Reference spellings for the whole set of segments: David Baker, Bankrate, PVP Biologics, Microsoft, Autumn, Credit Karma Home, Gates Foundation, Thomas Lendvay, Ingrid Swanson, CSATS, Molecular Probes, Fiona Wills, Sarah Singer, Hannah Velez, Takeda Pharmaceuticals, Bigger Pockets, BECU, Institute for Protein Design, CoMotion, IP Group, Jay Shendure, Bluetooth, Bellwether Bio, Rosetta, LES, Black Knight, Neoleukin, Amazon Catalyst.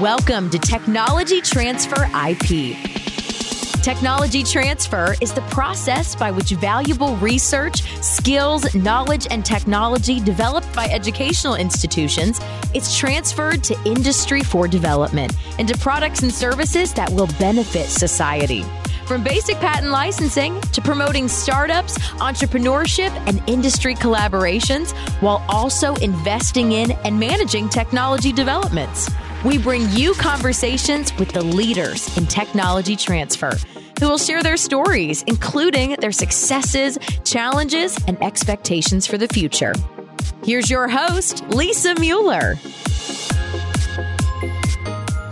Welcome to Technology Transfer IP. Technology transfer is the process by which valuable research, skills, knowledge, and technology developed by educational institutions is transferred to industry for development and to products and services that will benefit society. From basic patent licensing to promoting startups, entrepreneurship, and industry collaborations, while also investing in and managing technology developments. We bring you conversations with the leaders in technology transfer, who will share their stories, including their successes, challenges, and expectations for the future. Here's your host, Lisa Mueller.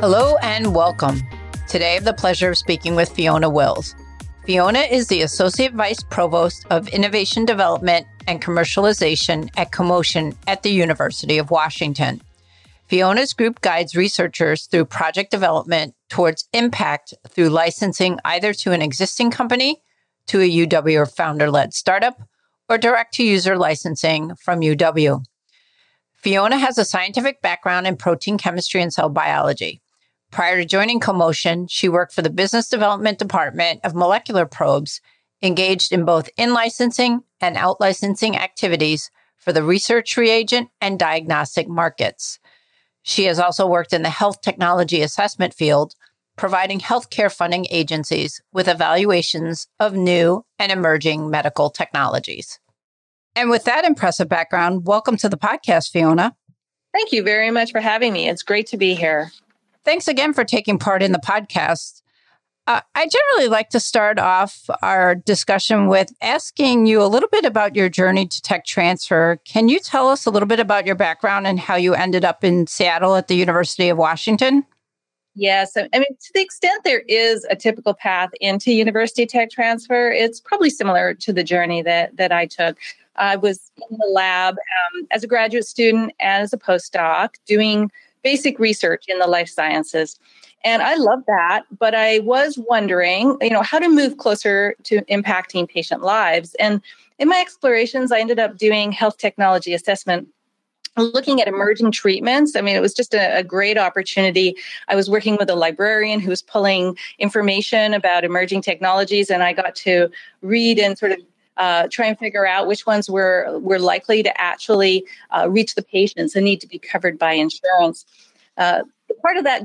Hello and welcome. Today, I have the pleasure of speaking with Fiona Wills. Fiona is the Associate Vice Provost of Innovation Development and Commercialization at CoMotion at the University of Washington. Fiona's group guides researchers through project development towards impact through licensing either to an existing company, to a UW or founder-led startup, or direct-to-user licensing from UW. Fiona has a scientific background in protein chemistry and cell biology. Prior to joining CoMotion, she worked for the Business Development Department of Molecular Probes, engaged in both in-licensing and out-licensing activities for the research reagent and diagnostic markets. She has also worked in the health technology assessment field, providing healthcare funding agencies with evaluations of new and emerging medical technologies. And with that impressive background, welcome to the podcast, Fiona. Thank you very much for having me. It's great to be here. Thanks again for taking part in the podcast. I generally like to start off our discussion with asking you a little bit about your journey to tech transfer. Can you tell us a little bit about your background and how you ended up in Seattle at the University of Washington? Yes. I mean, to the extent there is a typical path into university tech transfer, it's probably similar to the journey that I took. I was in the lab as a graduate student and as a postdoc doing basic research in the life sciences. And I love that, but I was wondering, how to move closer to impacting patient lives. And in my explorations, I ended up doing health technology assessment, looking at emerging treatments. I mean, it was just a great opportunity. I was working with a librarian who was pulling information about emerging technologies, and I got to read and sort of try and figure out which ones were likely to actually reach the patients and need to be covered by insurance. Part of that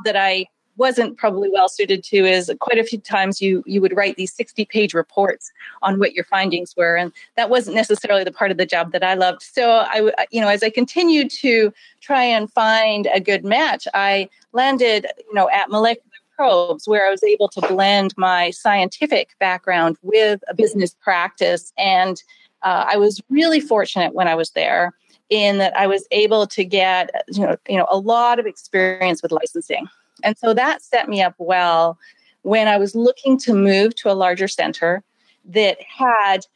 job that I wasn't probably well suited to is quite a few times you would write these 60-page reports on what your findings were, and that wasn't necessarily the part of the job that I loved. So I, as I continued to try and find a good match, I landed, at Molecular Probes, where I was able to blend my scientific background with a business practice, and I was really fortunate when I was there in that I was able to get a lot of experience with licensing. And so that set me up well when I was looking to move to a larger center that had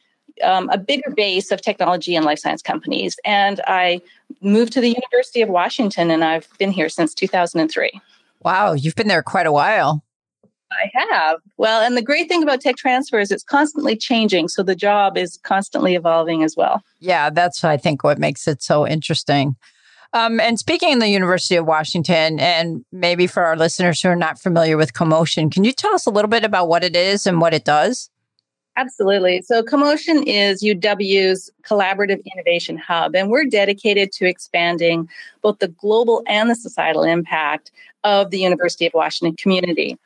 a bigger base of technology and life science companies. And I moved to the University of Washington, and I've been here since 2003. Wow, you've been there quite a while. I have. Well, and the great thing about tech transfer is it's constantly changing. So the job is constantly evolving as well. Yeah, that's, I think, what makes it so interesting. And speaking of the University of Washington, and maybe for our listeners who are not familiar with CoMotion, can you tell us a little bit about what it is and what it does? Absolutely. So CoMotion is UW's collaborative innovation hub, and we're dedicated to expanding both the global and the societal impact of the University of Washington community.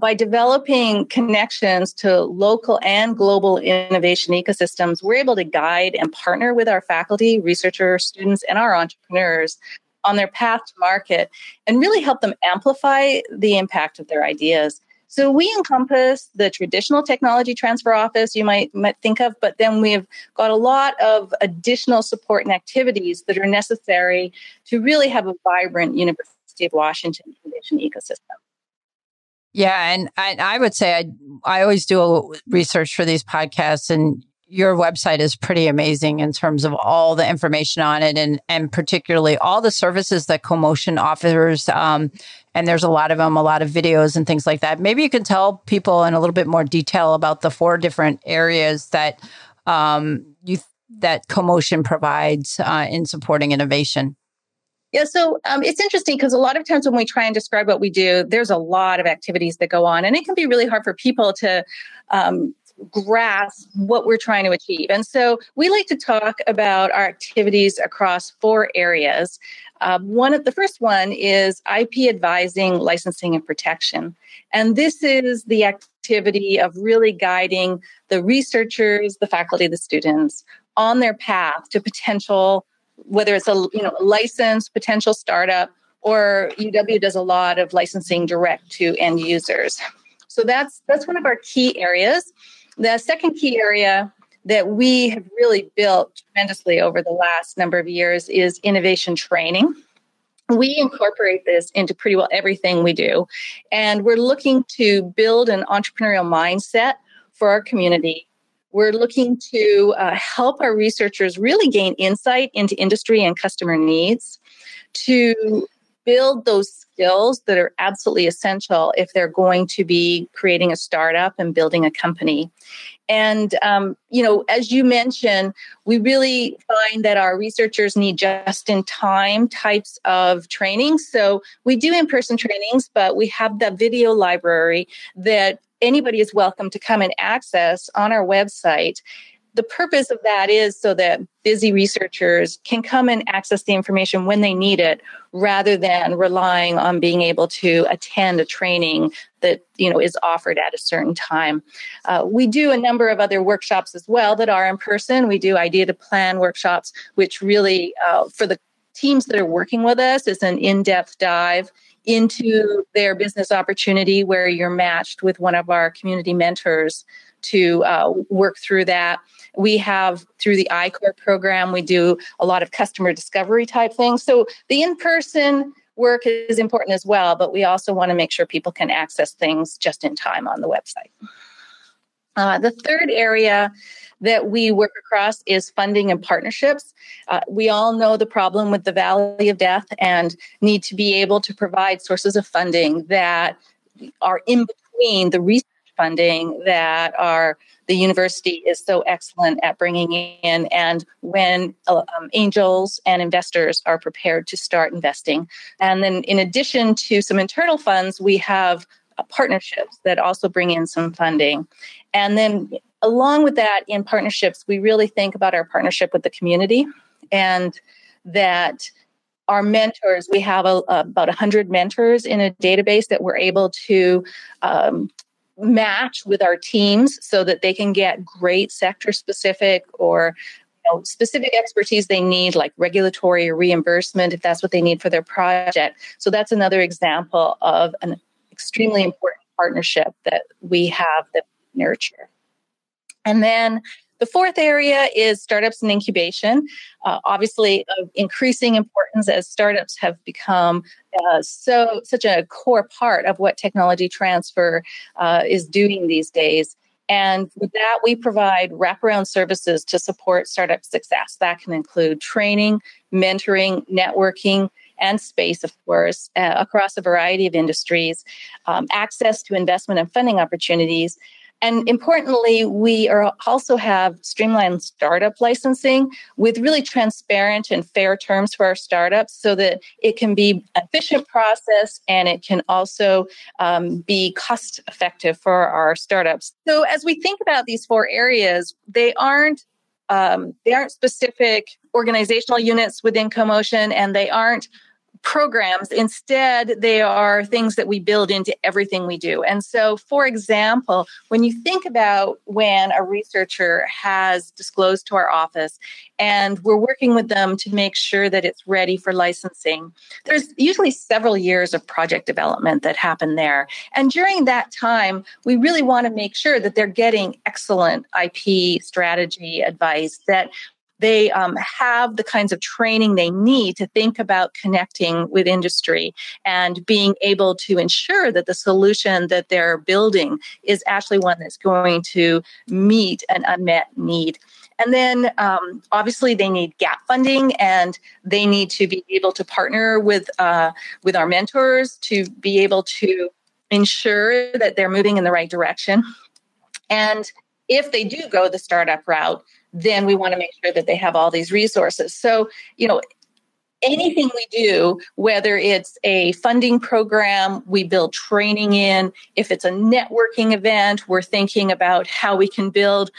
By developing connections to local and global innovation ecosystems, we're able to guide and partner with our faculty, researchers, students, and our entrepreneurs on their path to market and really help them amplify the impact of their ideas. So we encompass the traditional technology transfer office you might think of, but then we've got a lot of additional support and activities that are necessary to really have a vibrant University of Washington innovation ecosystem. Yeah, and I would say I always do research for these podcasts, and your website is pretty amazing in terms of all the information on it, and particularly all the services that CoMotion offers. And there's a lot of them, a lot of videos and things like that. Maybe you can tell people in a little bit more detail about the four different areas that that CoMotion provides in supporting innovation. Yeah, so it's interesting because a lot of times when we try and describe what we do, there's a lot of activities that go on, and it can be really hard for people to grasp what we're trying to achieve. And so we like to talk about our activities across four areas. The first one is IP advising, licensing, and protection. And this is the activity of really guiding the researchers, the faculty, the students on their path to potential, whether it's a license, potential startup, or UW does a lot of licensing direct to end users. So that's one of our key areas. The second key area that we have really built tremendously over the last number of years is innovation training. We incorporate this into pretty well everything we do. And we're looking to build an entrepreneurial mindset for our community. We're looking to help our researchers really gain insight into industry and customer needs, to build those skills that are absolutely essential if they're going to be creating a startup and building a company. And, as you mentioned, we really find that our researchers need just-in-time types of training. So we do in-person trainings, but we have the video library that anybody is welcome to come and access on our website. The purpose of that is so that busy researchers can come and access the information when they need it, rather than relying on being able to attend a training that is offered at a certain time. We do a number of other workshops as well that are in person. We do idea to plan workshops, which really for the teams that are working with us is an in-depth dive into their business opportunity, where you're matched with one of our community mentors to work through that. We have, through the iCore program, we do a lot of customer discovery type things. So the in-person work is important as well, but we also want to make sure people can access things just in time on the website. The third area that we work across is funding and partnerships. We all know the problem with the valley of death and need to be able to provide sources of funding that are in between the research funding that the university is so excellent at bringing in, and when angels and investors are prepared to start investing. And then in addition to some internal funds, we have partnerships that also bring in some funding. And then along with that, in partnerships, we really think about our partnership with the community, and that our mentors, we have about 100 mentors in a database that we're able to match with our teams so that they can get great sector-specific or specific expertise they need, like regulatory or reimbursement, if that's what they need for their project. So that's another example of an extremely important partnership that we have that we nurture. And then the fourth area is startups and incubation, obviously of increasing importance as startups have become such a core part of what technology transfer is doing these days. And with that, we provide wraparound services to support startup success. That can include training, mentoring, networking, and space, of course, across a variety of industries, access to investment and funding opportunities. And importantly, we also have streamlined startup licensing with really transparent and fair terms for our startups so that it can be an efficient process, and it can also be cost effective for our startups. So as we think about these four areas, they aren't specific organizational units within CoMotion, and they aren't programs. Instead, they are things that we build into everything we do. And so, for example, when you think about when a researcher has disclosed to our office and we're working with them to make sure that it's ready for licensing, there's usually several years of project development that happen there. And during that time, we really want to make sure that they're getting excellent IP strategy advice, that they have the kinds of training they need to think about connecting with industry and being able to ensure that the solution that they're building is actually one that's going to meet an unmet need. And then obviously they need gap funding, and they need to be able to partner with our mentors to be able to ensure that they're moving in the right direction. And if they do go the startup route, then we want to make sure that they have all these resources. So, anything we do, whether it's a funding program, we build training in. If it's a networking event, we're thinking about how we can build,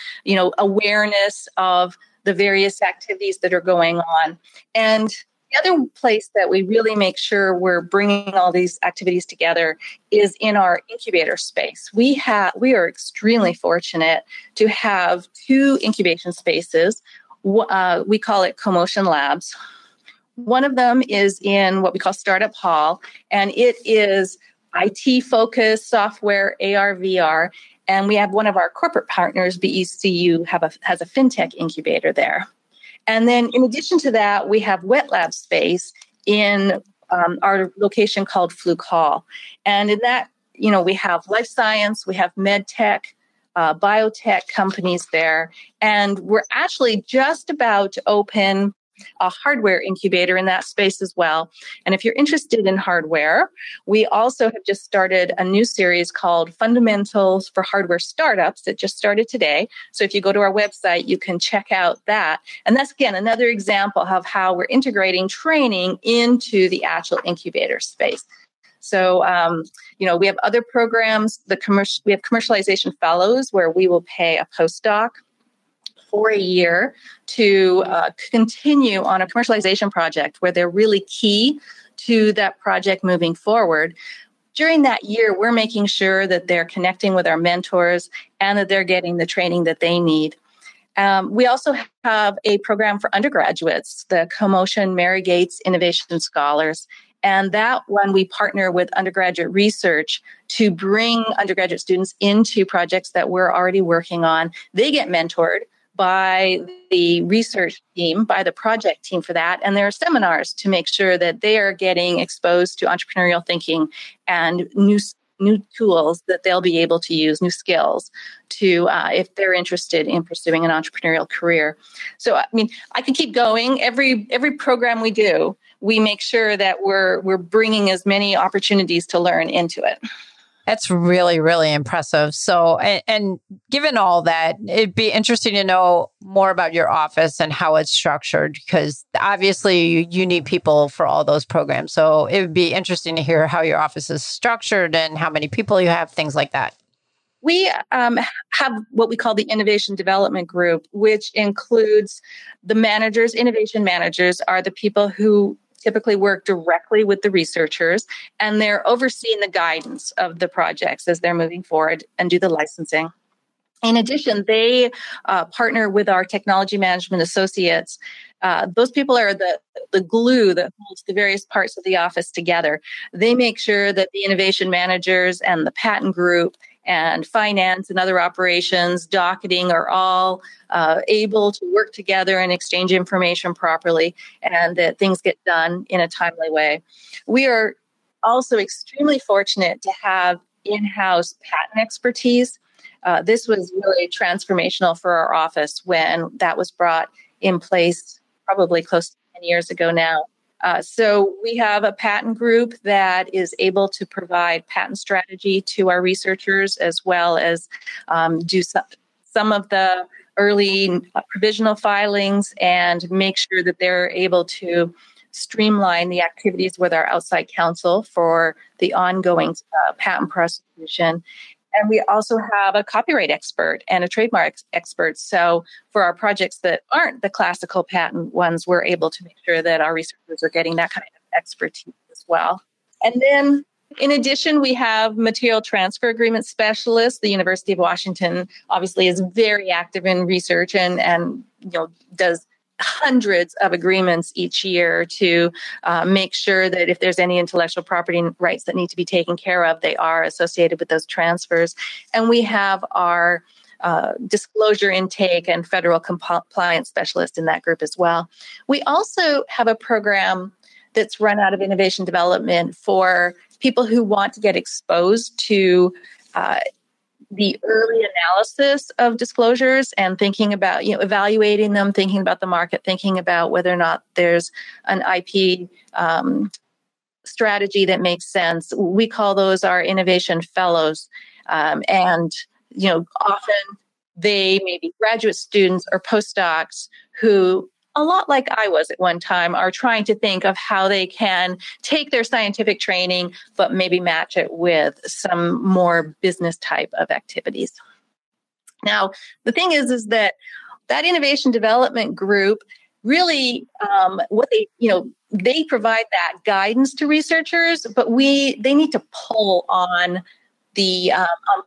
awareness of the various activities that are going on. And the other place that we really make sure we're bringing all these activities together is in our incubator space. We are extremely fortunate to have two incubation spaces. We call it CoMotion Labs. One of them is in what we call Startup Hall, and it is IT-focused software, AR, VR, and we have one of our corporate partners, BECU, has a fintech incubator there. And then in addition to that, we have wet lab space in our location called Fluke Hall. And in that, we have life science, we have med tech, biotech companies there. And we're actually just about to open a hardware incubator in that space as well. And if you're interested in hardware, we also have just started a new series called Fundamentals for Hardware Startups that just started today. So if you go to our website, you can check out that. And that's, again, another example of how we're integrating training into the actual incubator space. So, we have other programs. We have commercialization fellows where we will pay a postdoc for a year to continue on a commercialization project where they're really key to that project moving forward. During that year, we're making sure that they're connecting with our mentors and that they're getting the training that they need. We also have a program for undergraduates, the CoMotion Mary Gates Innovation Scholars. And that one, we partner with undergraduate research to bring undergraduate students into projects that we're already working on. They get mentored by the research team, by the project team for that. And there are seminars to make sure that they are getting exposed to entrepreneurial thinking and new tools that they'll be able to use, new skills to if they're interested in pursuing an entrepreneurial career. So, I can keep going. Every program we do, we make sure that we're bringing as many opportunities to learn into it. That's really, really impressive. So, and given all that, it'd be interesting to know more about your office and how it's structured, because obviously you need people for all those programs. So it would be interesting to hear how your office is structured and how many people you have, things like that. We have what we call the Innovation Development Group, which includes the managers. Innovation managers are the people who typically work directly with the researchers, and they're overseeing the guidance of the projects as they're moving forward and do the licensing. In addition, they partner with our technology management associates. Those people are the glue that holds the various parts of the office together. They make sure that the innovation managers and the patent group and finance and other operations, docketing, are all able to work together and exchange information properly, and that things get done in a timely way. We are also extremely fortunate to have in-house patent expertise. This was really transformational for our office when that was brought in place probably close to 10 years ago now. So we have a patent group that is able to provide patent strategy to our researchers, as well as do some of the early provisional filings and make sure that they're able to streamline the activities with our outside counsel for the ongoing patent prosecution. And we also have a copyright expert and a trademark expert. So for our projects that aren't the classical patent ones, we're able to make sure that our researchers are getting that kind of expertise as well. And then in addition, we have material transfer agreement specialists. The University of Washington obviously is very active in research and does hundreds of agreements each year to make sure that if there's any intellectual property rights that need to be taken care of, they are associated with those transfers. And we have our disclosure intake and federal compliance specialist in that group as well. We also have a program that's run out of innovation development for people who want to get exposed to the early analysis of disclosures and thinking about, evaluating them, thinking about the market, thinking about whether or not there's an IP strategy that makes sense. We call those our innovation fellows. Often they may be graduate students or postdocs who a lot like I was at one time, are trying to think of how they can take their scientific training, but maybe match it with some more business type of activities. Now, the thing is that that innovation development group really, what they, they provide that guidance to researchers, but they need to pull on the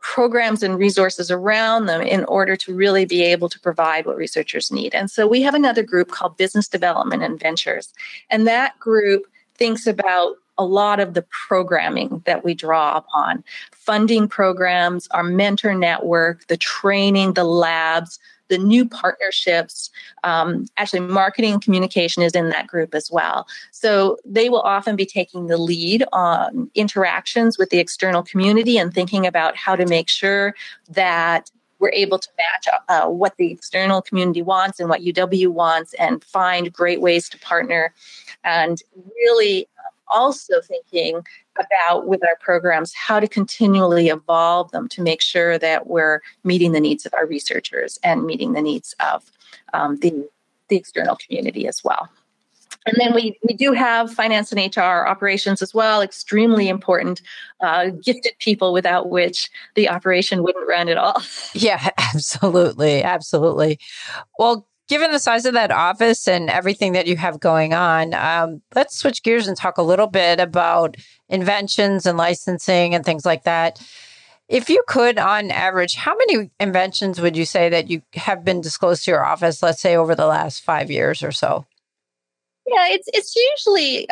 programs and resources around them in order to really be able to provide what researchers need. And so we have another group called Business Development and Ventures. And that group thinks about a lot of the programming that we draw upon, funding programs, our mentor network, the training, the labs, the new partnerships. Actually, marketing and communication is in that group as well. So they will often be taking the lead on interactions with the external community and thinking about how to make sure that we're able to match what the external community wants and what UW wants, and find great ways to partner, and really also thinking about with our programs how to continually evolve them to make sure that we're meeting the needs of our researchers and meeting the needs of the external community as well. And then we do have finance and HR operations as well, extremely important, gifted people without which the operation wouldn't run at all. Yeah, absolutely. Absolutely. Well, given the size of that office and everything that you have going on, let's switch gears and talk a little bit about inventions and licensing and things like that. If you could, on average, how many inventions would you say that you have been disclosed to your office, let's say over the last 5 years or so? Yeah, it's usually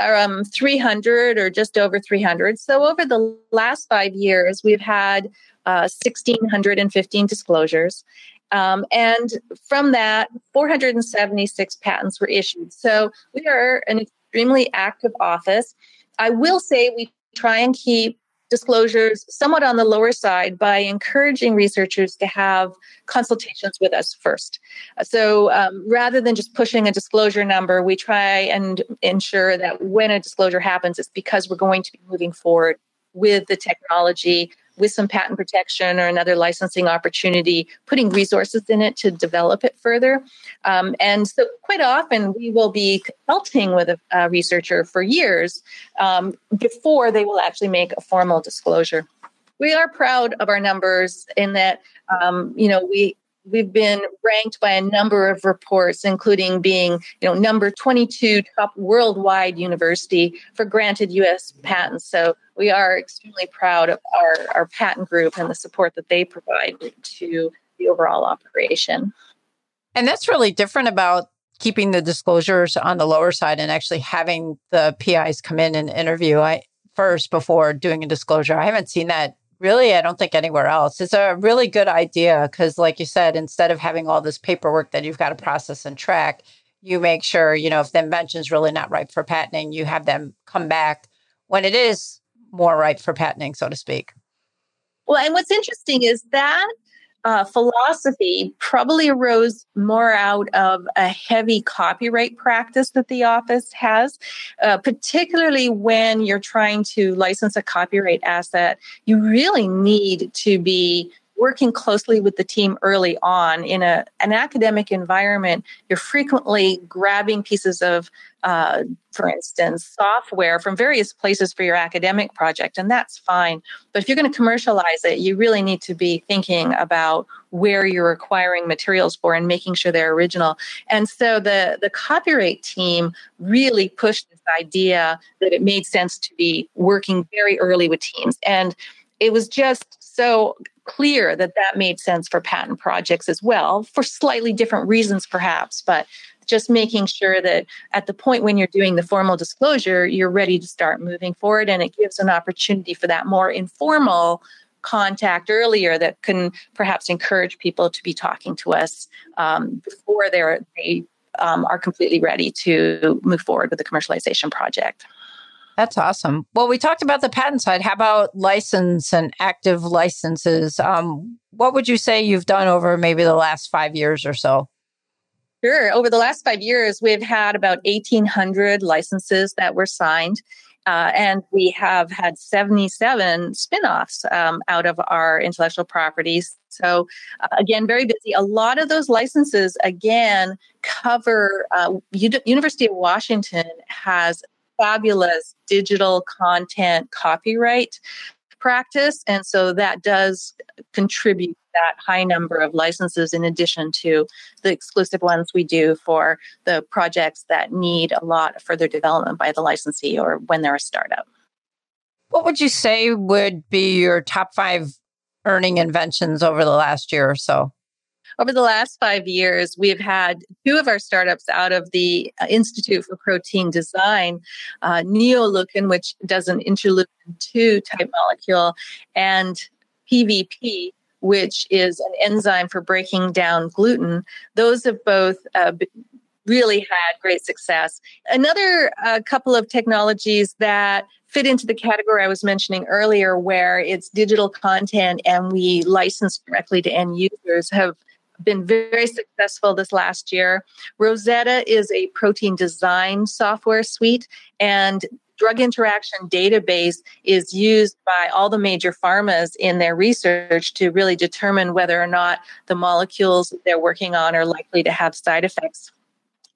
300 or just over 300. So over the last 5 years, we've had 1,615 disclosures. And from that, 476 patents were issued. So we are an extremely active office. I will say we try and keep disclosures somewhat on the lower side by encouraging researchers to have consultations with us first. So rather than just pushing a disclosure number, we try and ensure that when a disclosure happens, it's because we're going to be moving forward with the technology, with some patent protection or another licensing opportunity, putting resources in it to develop it further. And so quite often we will be consulting with a researcher for years before they will actually make a formal disclosure. We are proud of our numbers in that, we've been ranked by a number of reports, including being, number 22 top worldwide university for granted U.S. patents. So we are extremely proud of our patent group and the support that they provide to the overall operation. And that's really different about keeping the disclosures on the lower side and actually having the PIs come in and interview first before doing a disclosure. I haven't seen that. Really, I don't think anywhere else. It's a really good idea because, like you said, instead of having all this paperwork that you've got to process and track, you make sure, if the invention is really not ripe for patenting, you have them come back when it is more ripe for patenting, so to speak. Well, and what's interesting is that philosophy probably arose more out of a heavy copyright practice that the office has, particularly when you're trying to license a copyright asset. You really need to be working closely with the team early on. In an academic environment, you're frequently grabbing pieces of, for instance, software from various places for your academic project, and that's fine. But if you're going to commercialize it, you really need to be thinking about where you're acquiring materials for and making sure they're original. And so the copyright team really pushed this idea that it made sense to be working very early with teams. And it was just so clear that made sense for patent projects as well, for slightly different reasons perhaps, but just making sure that at the point when you're doing the formal disclosure, you're ready to start moving forward, and it gives an opportunity for that more informal contact earlier that can perhaps encourage people to be talking to us before they are completely ready to move forward with the commercialization project. That's awesome. Well, we talked about the patent side. How about license and active licenses? What would you say you've done over maybe the last 5 years or so? Sure. Over the last 5 years, we've had about 1,800 licenses that were signed. And we have had 77 spinoffs out of our intellectual properties. So again, very busy. A lot of those licenses, again, cover University of Washington has fabulous digital content copyright practice. And so that does contribute that high number of licenses in addition to the exclusive ones we do for the projects that need a lot of further development by the licensee or when they're a startup. What would you say would be your top 5 earning inventions over the last year or so? Over the last 5 years, we've had 2 of our startups out of the Institute for Protein Design, Neoleukin, which does an interleukin-2 type molecule, and PVP, which is an enzyme for breaking down gluten. Those have both really had great success. Another couple of technologies that fit into the category I was mentioning earlier, where it's digital content and we license directly to end users, have been very successful this last year. Rosetta is a protein design software suite, and drug interaction database is used by all the major pharmas in their research to really determine whether or not the molecules that they're working on are likely to have side effects.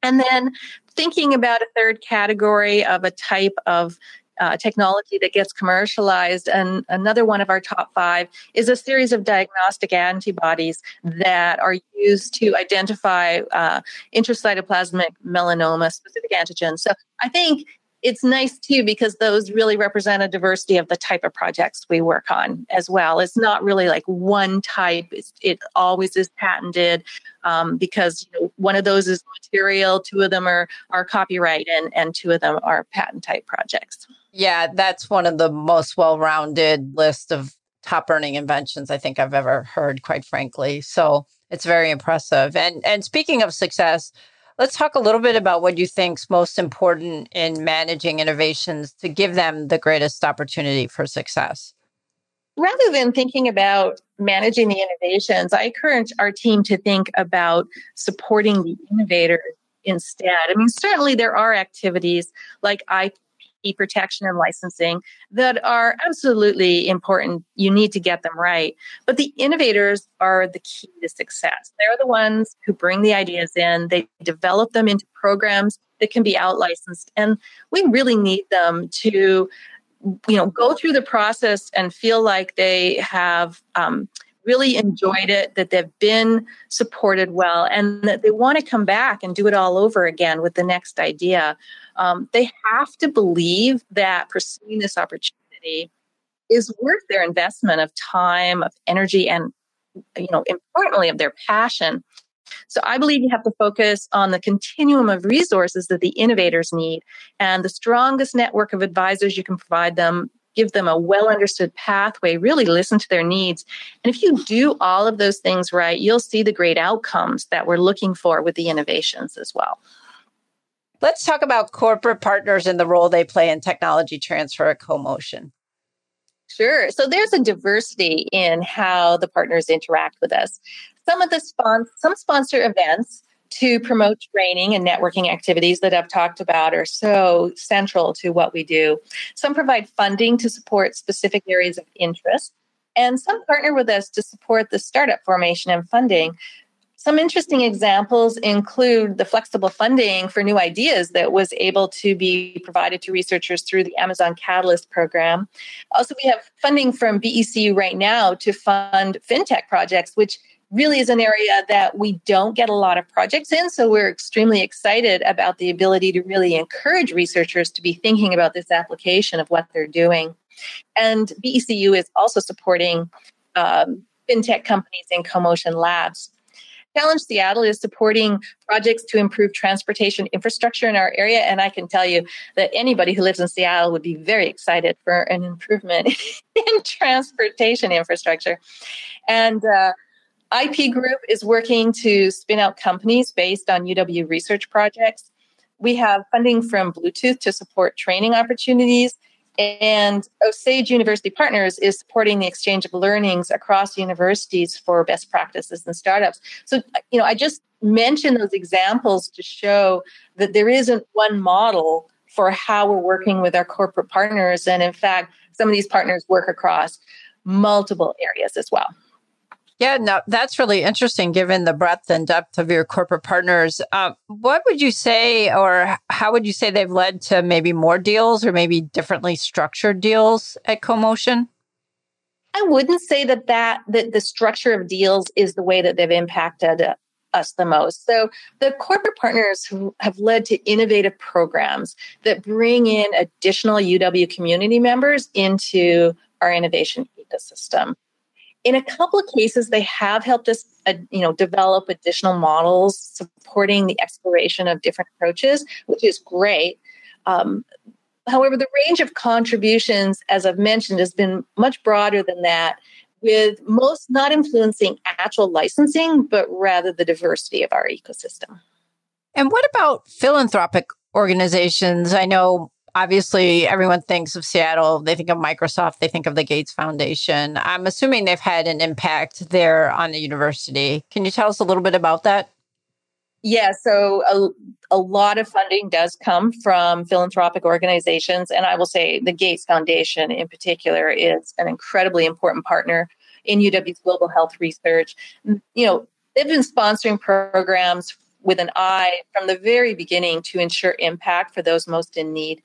And then thinking about a third category of a type of technology that gets commercialized. And another one of our top 5 is a series of diagnostic antibodies that are used to identify intracytoplasmic melanoma specific antigens. So I think it's nice too, because those really represent a diversity of the type of projects we work on as well. It's not really like one type. It always is patented because one of those is material, 2 of them are copyright, and 2 of them are patent type projects. Yeah, that's one of the most well-rounded list of top earning inventions I think I've ever heard, quite frankly. So it's very impressive. And speaking of success, let's talk a little bit about what you think's most important in managing innovations to give them the greatest opportunity for success. Rather than thinking about managing the innovations, I encourage our team to think about supporting the innovators instead. I mean, certainly there are activities like IP protection and licensing that are absolutely important. You need to get them right. But the innovators are the key to success. They're the ones who bring the ideas in. They develop them into programs that can be out-licensed. And we really need them to, go through the process and feel like they have really enjoyed it, that they've been supported well, and that they want to come back and do it all over again with the next idea. They have to believe that pursuing this opportunity is worth their investment of time, of energy, and, importantly, of their passion. So I believe you have to focus on the continuum of resources that the innovators need, and the strongest network of advisors you can provide them, give them a well-understood pathway, really listen to their needs. And if you do all of those things right, you'll see the great outcomes that we're looking for with the innovations as well. Let's talk about corporate partners and the role they play in technology transfer at CoMotion. Sure. So there's a diversity in how the partners interact with us. Some sponsor events to promote training and networking activities that I've talked about are so central to what we do. Some provide funding to support specific areas of interest, and some partner with us to support the startup formation and funding. Some interesting examples include the flexible funding for new ideas that was able to be provided to researchers through the Amazon Catalyst program. Also, we have funding from BECU right now to fund fintech projects, which really is an area that we don't get a lot of projects in. So we're extremely excited about the ability to really encourage researchers to be thinking about this application of what they're doing. And BECU is also supporting fintech companies in CoMotion Labs. Challenge Seattle is supporting projects to improve transportation infrastructure in our area. And I can tell you that anybody who lives in Seattle would be very excited for an improvement in transportation infrastructure. And IP Group is working to spin out companies based on UW research projects. We have funding from Bluetooth to support training opportunities. And Osage University Partners is supporting the exchange of learnings across universities for best practices and startups. So, I just mentioned those examples to show that there isn't one model for how we're working with our corporate partners. And in fact, some of these partners work across multiple areas as well. Yeah, no, that's really interesting, given the breadth and depth of your corporate partners. What would you say, or how would you say they've led to maybe more deals or maybe differently structured deals at CoMotion? I wouldn't say that the structure of deals is the way that they've impacted us the most. So the corporate partners who have led to innovative programs that bring in additional UW community members into our innovation ecosystem. In a couple of cases, they have helped us, develop additional models supporting the exploration of different approaches, which is great. However, the range of contributions, as I've mentioned, has been much broader than that, with most not influencing actual licensing, but rather the diversity of our ecosystem. And what about philanthropic organizations? I know obviously, everyone thinks of Seattle, they think of Microsoft, they think of the Gates Foundation. I'm assuming they've had an impact there on the university. Can you tell us a little bit about that? Yeah, so a lot of funding does come from philanthropic organizations. And I will say the Gates Foundation in particular is an incredibly important partner in UW's global health research. You know, they've been sponsoring programs with an eye from the very beginning to ensure impact for those most in need.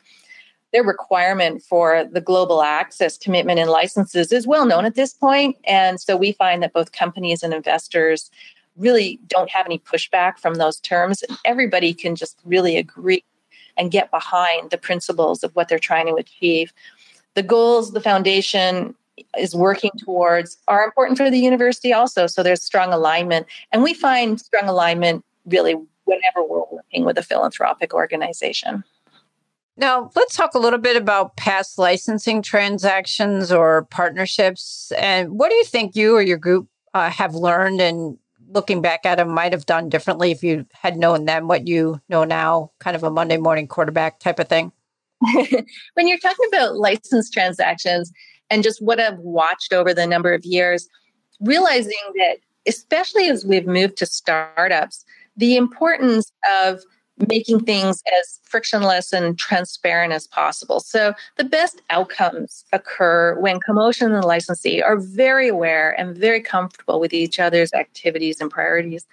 Their requirement for the global access commitment and licenses is well known at this point. And so we find that both companies and investors really don't have any pushback from those terms. Everybody can just really agree and get behind the principles of what they're trying to achieve. The goals the foundation is working towards are important for the university also. So there's strong alignment. And we find strong alignment really whenever we're working with a philanthropic organization. Now, let's talk a little bit about past licensing transactions or partnerships. And what do you think you or your group have learned and looking back at them might have done differently if you had known then what you know now, kind of a Monday morning quarterback type of thing? When you're talking about license transactions and just what I've watched over the number of years, realizing that especially as we've moved to startups, the importance of making things as frictionless and transparent as possible. So the best outcomes occur when CoMotion and the licensee are very aware and very comfortable with each other's activities and priorities.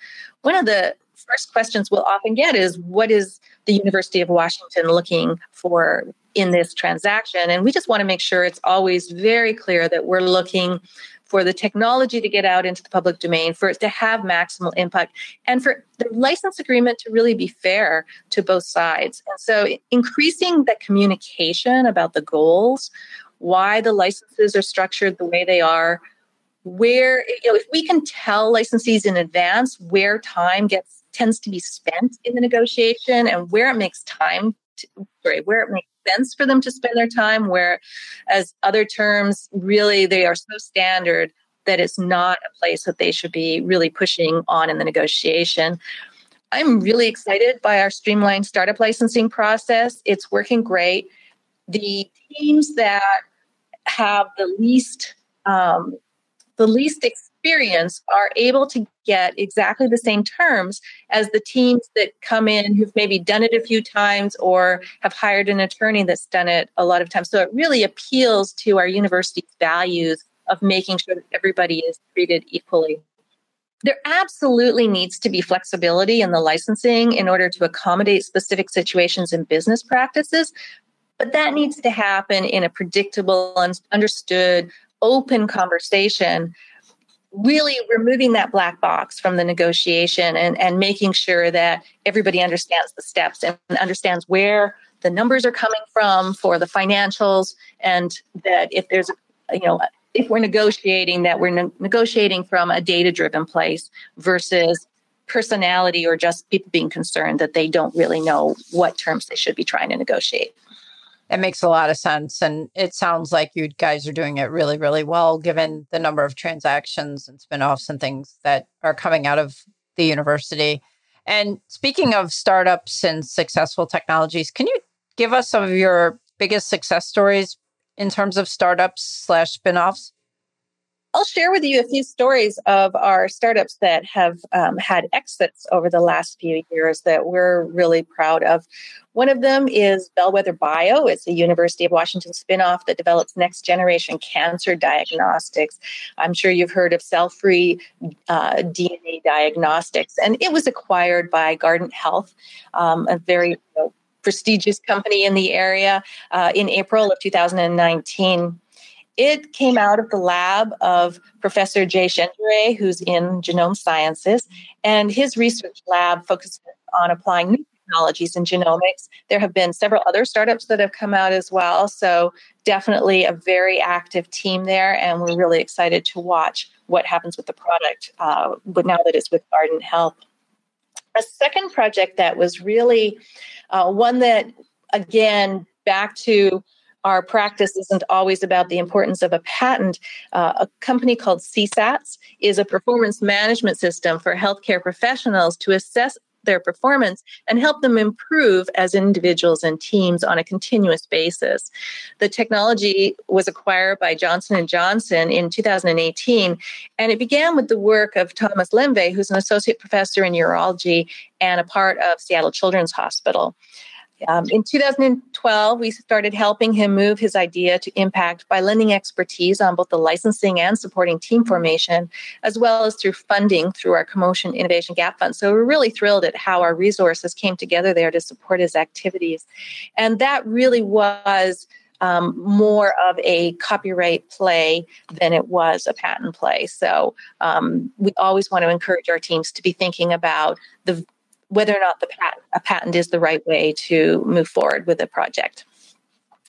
One of the first questions we'll often get is, what is the University of Washington looking for in this transaction? And we just want to make sure it's always very clear that we're looking for the technology to get out into the public domain, for it to have maximal impact, and for the license agreement to really be fair to both sides. And so increasing the communication about the goals, why the licenses are structured the way they are, where, if we can tell licensees in advance where time tends to be spent in the negotiation and where it makes sense for them to spend their time, whereas other terms, really, they are so standard that it's not a place that they should be really pushing on in the negotiation. I'm really excited by our streamlined startup licensing process. It's working great. The teams that have the least experience are able to get exactly the same terms as the teams that come in who've maybe done it a few times or have hired an attorney that's done it a lot of times. So it really appeals to our university's values of making sure that everybody is treated equally. There absolutely needs to be flexibility in the licensing in order to accommodate specific situations and business practices, but that needs to happen in a predictable and understood open conversation, really removing that black box from the negotiation and making sure that everybody understands the steps and understands where the numbers are coming from for the financials, and that if there's, if we're negotiating, that we're negotiating from a data-driven place versus personality or just people being concerned that they don't really know what terms they should be trying to negotiate. It makes a lot of sense. And it sounds like you guys are doing it really, really well, given the number of transactions and spinoffs and things that are coming out of the university. And speaking of startups and successful technologies, can you give us some of your biggest success stories in terms of startups/spinoffs? I'll share with you a few stories of our startups that have had exits over the last few years that we're really proud of. One of them is Bellwether Bio. It's a University of Washington spinoff that develops next-generation cancer diagnostics. I'm sure you've heard of cell-free DNA diagnostics. And it was acquired by Garden Health, a very prestigious company in the area, in April of 2019. It came out of the lab of Professor Jay Shendure, who's in genome sciences, and his research lab focuses on applying new technologies in genomics. There have been several other startups that have come out as well, so definitely a very active team there, and we're really excited to watch what happens with the product now that it's with Garden Health. A second project that was really one that, again, back to our practice isn't always about the importance of a patent. A company called CSATS is a performance management system for healthcare professionals to assess their performance and help them improve as individuals and teams on a continuous basis. The technology was acquired by Johnson & Johnson in 2018, and it began with the work of Thomas Lendvay, who's an associate professor in urology and a part of Seattle Children's Hospital. In 2012, we started helping him move his idea to impact by lending expertise on both the licensing and supporting team formation, as well as through funding through our CoMotion Innovation Gap Fund. So we're really thrilled at how our resources came together there to support his activities. And that really was more of a copyright play than it was a patent play. So we always want to encourage our teams to be thinking about whether or not a patent is the right way to move forward with a project.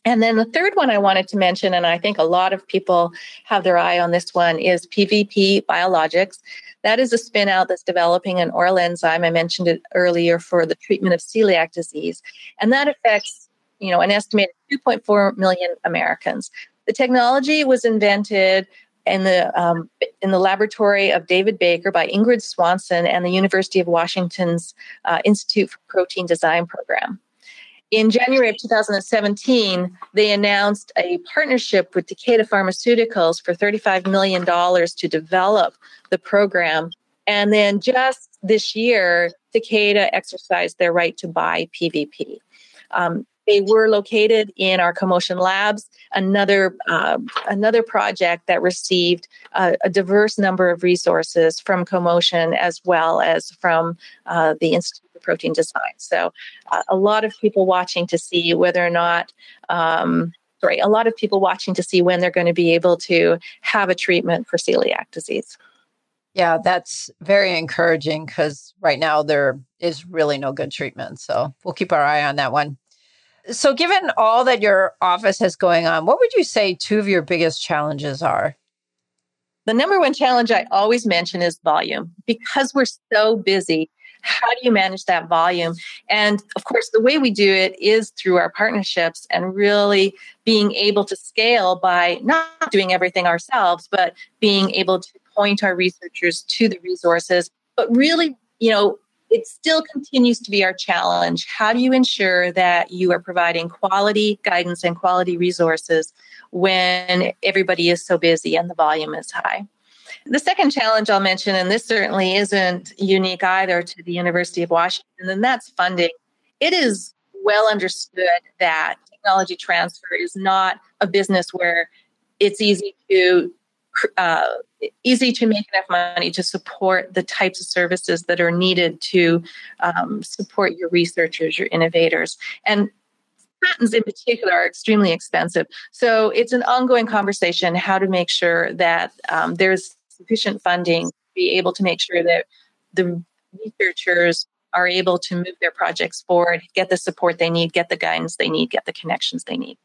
And then the third one I wanted to mention, and I think a lot of people have their eye on this one, is PVP Biologics. That is a spin out that's developing an oral enzyme. I mentioned it earlier for the treatment of celiac disease. And that affects, an estimated 2.4 million Americans. The technology was invented in the laboratory of David Baker by Ingrid Swanson and the University of Washington's Institute for Protein Design program. In January of 2017, they announced a partnership with Takeda Pharmaceuticals for $35 million to develop the program. And then just this year, Takeda exercised their right to buy PVP. They were located in our CoMotion labs, another project that received a diverse number of resources from CoMotion as well as from the Institute for Protein Design. So a lot of people watching to see when they're going to be able to have a treatment for celiac disease. Yeah, that's very encouraging because right now there is really no good treatment. So we'll keep our eye on that one. So given all that your office has going on, what would you say two of your biggest challenges are? The number one challenge I always mention is volume. Because we're so busy, how do you manage that volume? And of course, the way we do it is through our partnerships and really being able to scale by not doing everything ourselves, but being able to point our researchers to the resources, but really, it still continues to be our challenge. How do you ensure that you are providing quality guidance and quality resources when everybody is so busy and the volume is high? The second challenge I'll mention, and this certainly isn't unique either to the University of Washington, and that's funding. It is well understood that technology transfer is not a business where it's easy to make enough money to support the types of services that are needed to support your researchers, your innovators. And patents in particular are extremely expensive. So it's an ongoing conversation how to make sure that there's sufficient funding to be able to make sure that the researchers are able to move their projects forward, get the support they need, get the guidance they need, get the connections they need.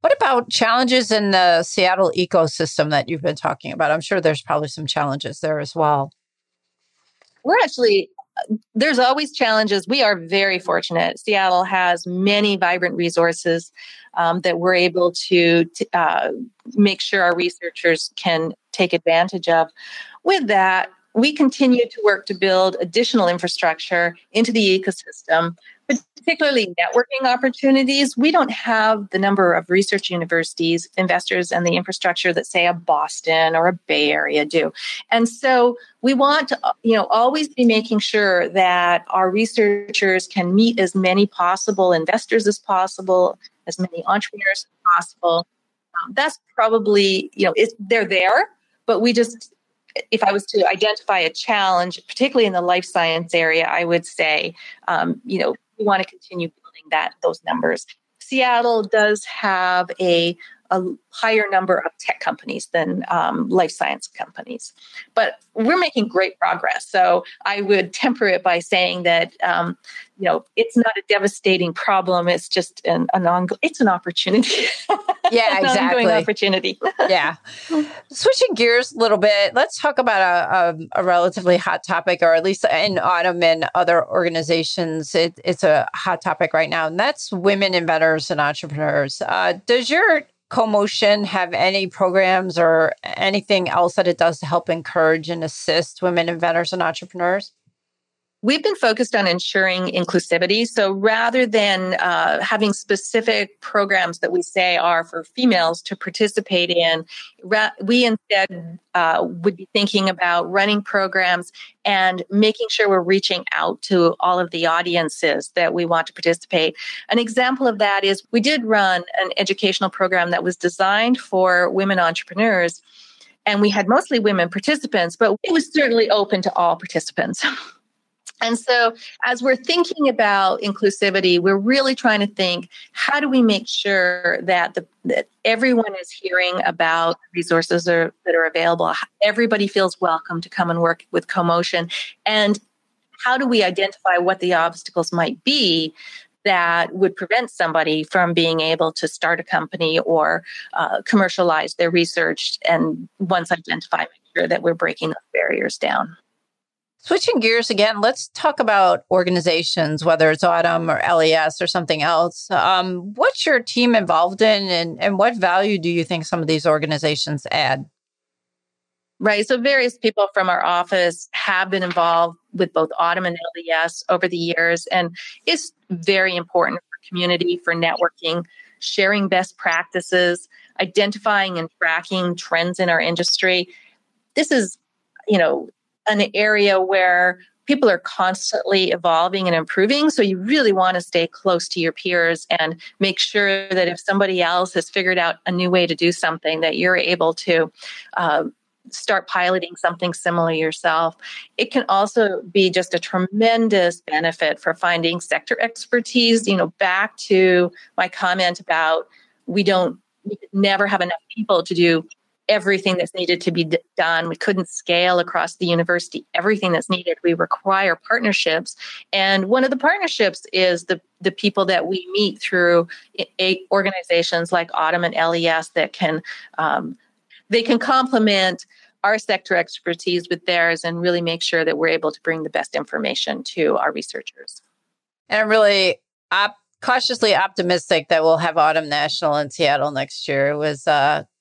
What about challenges in the Seattle ecosystem that you've been talking about? I'm sure there's probably some challenges there as well. There's always challenges. We are very fortunate. Seattle has many vibrant resources that we're able to make sure our researchers can take advantage of. With that, we continue to work to build additional infrastructure into the ecosystem. particularly networking opportunities. We don't have the number of research universities, investors, and the infrastructure that, say, a Boston or a Bay Area do. And so we want to, always be making sure that our researchers can meet as many possible investors as possible, as many entrepreneurs as possible. That's probably, they're there, but we just, if I was to identify a challenge, particularly in the life science area, I would say, we want to continue building those numbers. Seattle does have a higher number of tech companies than life science companies, but we're making great progress. So I would temper it by saying that it's not a devastating problem. It's just it's an opportunity. Yeah, exactly. Ongoing opportunity. Yeah. Switching gears a little bit, let's talk about a relatively hot topic, or at least in Autumn and other organizations, it's a hot topic right now, and that's women inventors and entrepreneurs. Does your CoMotion have any programs or anything else that it does to help encourage and assist women inventors and entrepreneurs? We've been focused on ensuring inclusivity. So rather than having specific programs that we say are for females to participate in, we instead would be thinking about running programs and making sure we're reaching out to all of the audiences that we want to participate. An example of that is we did run an educational program that was designed for women entrepreneurs, and we had mostly women participants, but it was certainly open to all participants. And so as we're thinking about inclusivity, we're really trying to think, how do we make sure that that everyone is hearing about resources that are available? Everybody feels welcome to come and work with CoMotion. And how do we identify what the obstacles might be that would prevent somebody from being able to start a company or commercialize their research? And once identified, make sure that we're breaking those barriers down. Switching gears again, let's talk about organizations, whether it's Autumn or LES or something else. What's your team involved in, and what value do you think some of these organizations add? Right. So various people from our office have been involved with both Autumn and LES over the years, and it's very important for community, for networking, sharing best practices, identifying and tracking trends in our industry. This is, an area where people are constantly evolving and improving. So you really want to stay close to your peers and make sure that if somebody else has figured out a new way to do something, that you're able to start piloting something similar yourself. It can also be just a tremendous benefit for finding sector expertise. Back to my comment about we never have enough people to do everything that's needed to be done. We couldn't scale across the university everything that's needed. We require partnerships. And one of the partnerships is the people that we meet through organizations like Autumn and LES that can, they can complement our sector expertise with theirs and really make sure that we're able to bring the best information to our researchers. And I'm really cautiously optimistic that we'll have Autumn National in Seattle next year. It was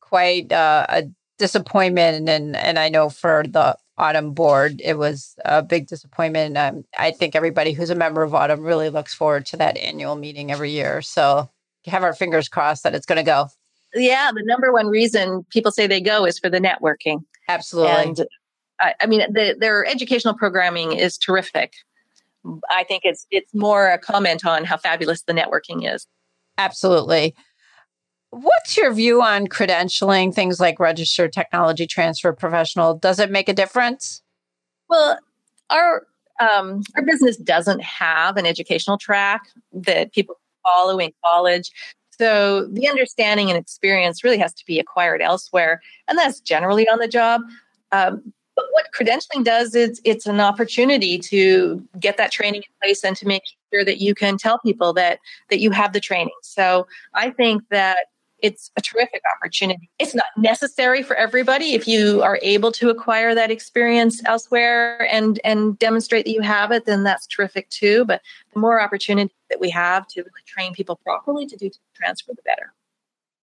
quite a disappointment. And I know for the Autumn board, it was a big disappointment. I think everybody who's a member of Autumn really looks forward to that annual meeting every year. So have our fingers crossed that it's going to go. Yeah. The number one reason people say they go is for the networking. Absolutely. And their educational programming is terrific. I think it's more a comment on how fabulous the networking is. Absolutely. What's your view on credentialing, things like registered technology transfer professional? Does it make a difference? Well, our business doesn't have an educational track that people follow in college. So the understanding and experience really has to be acquired elsewhere. And that's generally on the job. But what credentialing does is it's an opportunity to get that training in place and to make sure that you can tell people that you have the training. So I think that it's a terrific opportunity. It's not necessary for everybody. If you are able to acquire that experience elsewhere and demonstrate that you have it, then that's terrific too. But the more opportunity that we have to really train people properly to do transfer, the better.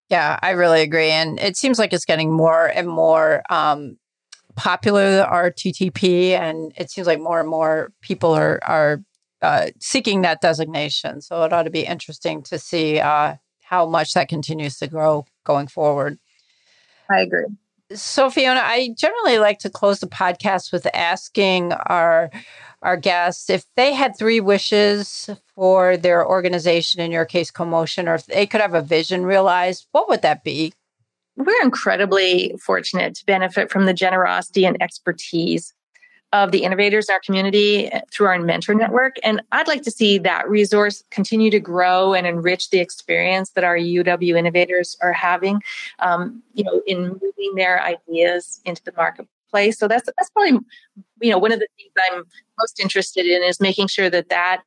Yeah, I really agree. And it seems like it's getting more and more popular, the RTTP, and it seems like more and more people are seeking that designation. So it ought to be interesting to see how much that continues to grow going forward. I agree. So Fiona, I generally like to close the podcast with asking our guests if they had three wishes for their organization, in your case, CoMotion, or if they could have a vision realized, what would that be? We're incredibly fortunate to benefit from the generosity and expertise of the innovators in our community through our mentor network. And I'd like to see that resource continue to grow and enrich the experience that our UW innovators are having, in moving their ideas into the marketplace. So that's probably, one of the things I'm most interested in is making sure that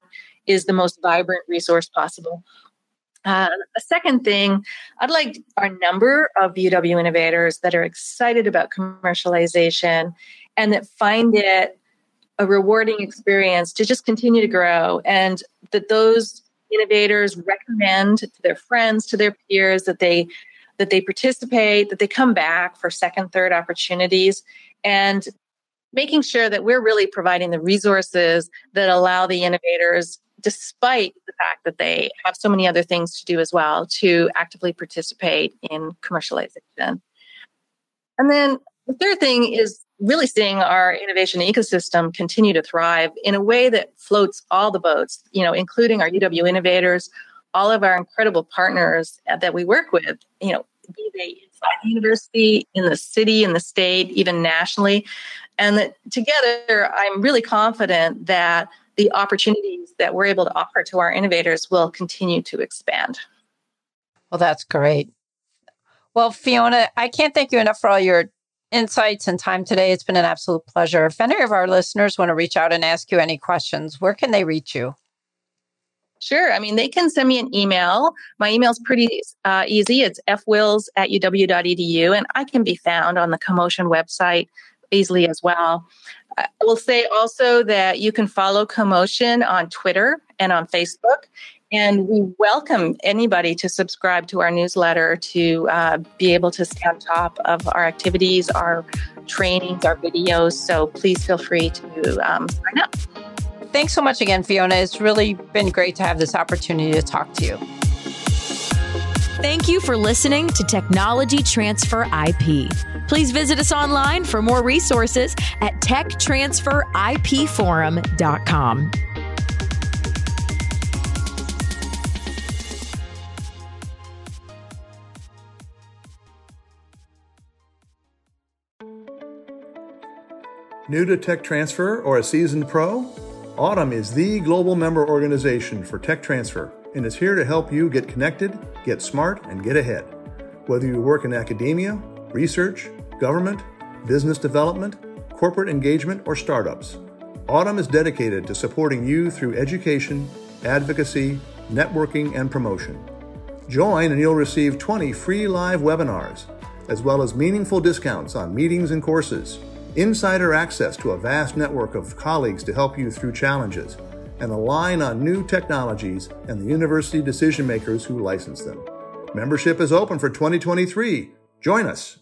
is the most vibrant resource possible. A second thing, I'd like our number of UW innovators that are excited about commercialization and that find it a rewarding experience to just continue to grow, and that those innovators recommend to their friends, to their peers, that they participate, that they come back for second, third opportunities, and making sure that we're really providing the resources that allow the innovators, despite the fact that they have so many other things to do as well, to actively participate in commercialization. And then the third thing is really seeing our innovation ecosystem continue to thrive in a way that floats all the boats, including our UW innovators, all of our incredible partners that we work with, be they inside the university, in the city, in the state, even nationally. And that together, I'm really confident that the opportunities that we're able to offer to our innovators will continue to expand. Well, that's great. Well, Fiona, I can't thank you enough for all your insights and time today. It's been an absolute pleasure. If any of our listeners want to reach out and ask you any questions, where can they reach you? Sure. They can send me an email. My email's pretty easy. It's fwills@uw.edu, and I can be found on the CoMotion website easily as well. I will say also that you can follow CoMotion on Twitter and on Facebook, and we welcome anybody to subscribe to our newsletter to be able to stay on top of our activities, our trainings, our videos. So please feel free to sign up. Thanks so much again, Fiona. It's really been great to have this opportunity to talk to you. Thank you for listening to Technology Transfer IP. Please visit us online for more resources at techtransferipforum.com. New to tech transfer or a seasoned pro? Autumn is the global member organization for tech transfer and is here to help you get connected, get smart, and get ahead. Whether you work in academia, research, government, business development, corporate engagement, or startups, Autumn is dedicated to supporting you through education, advocacy, networking, and promotion. Join and you'll receive 20 free live webinars, as well as meaningful discounts on meetings and courses, insider access to a vast network of colleagues to help you through challenges, and align on new technologies and the university decision makers who license them. Membership is open for 2023. Join us.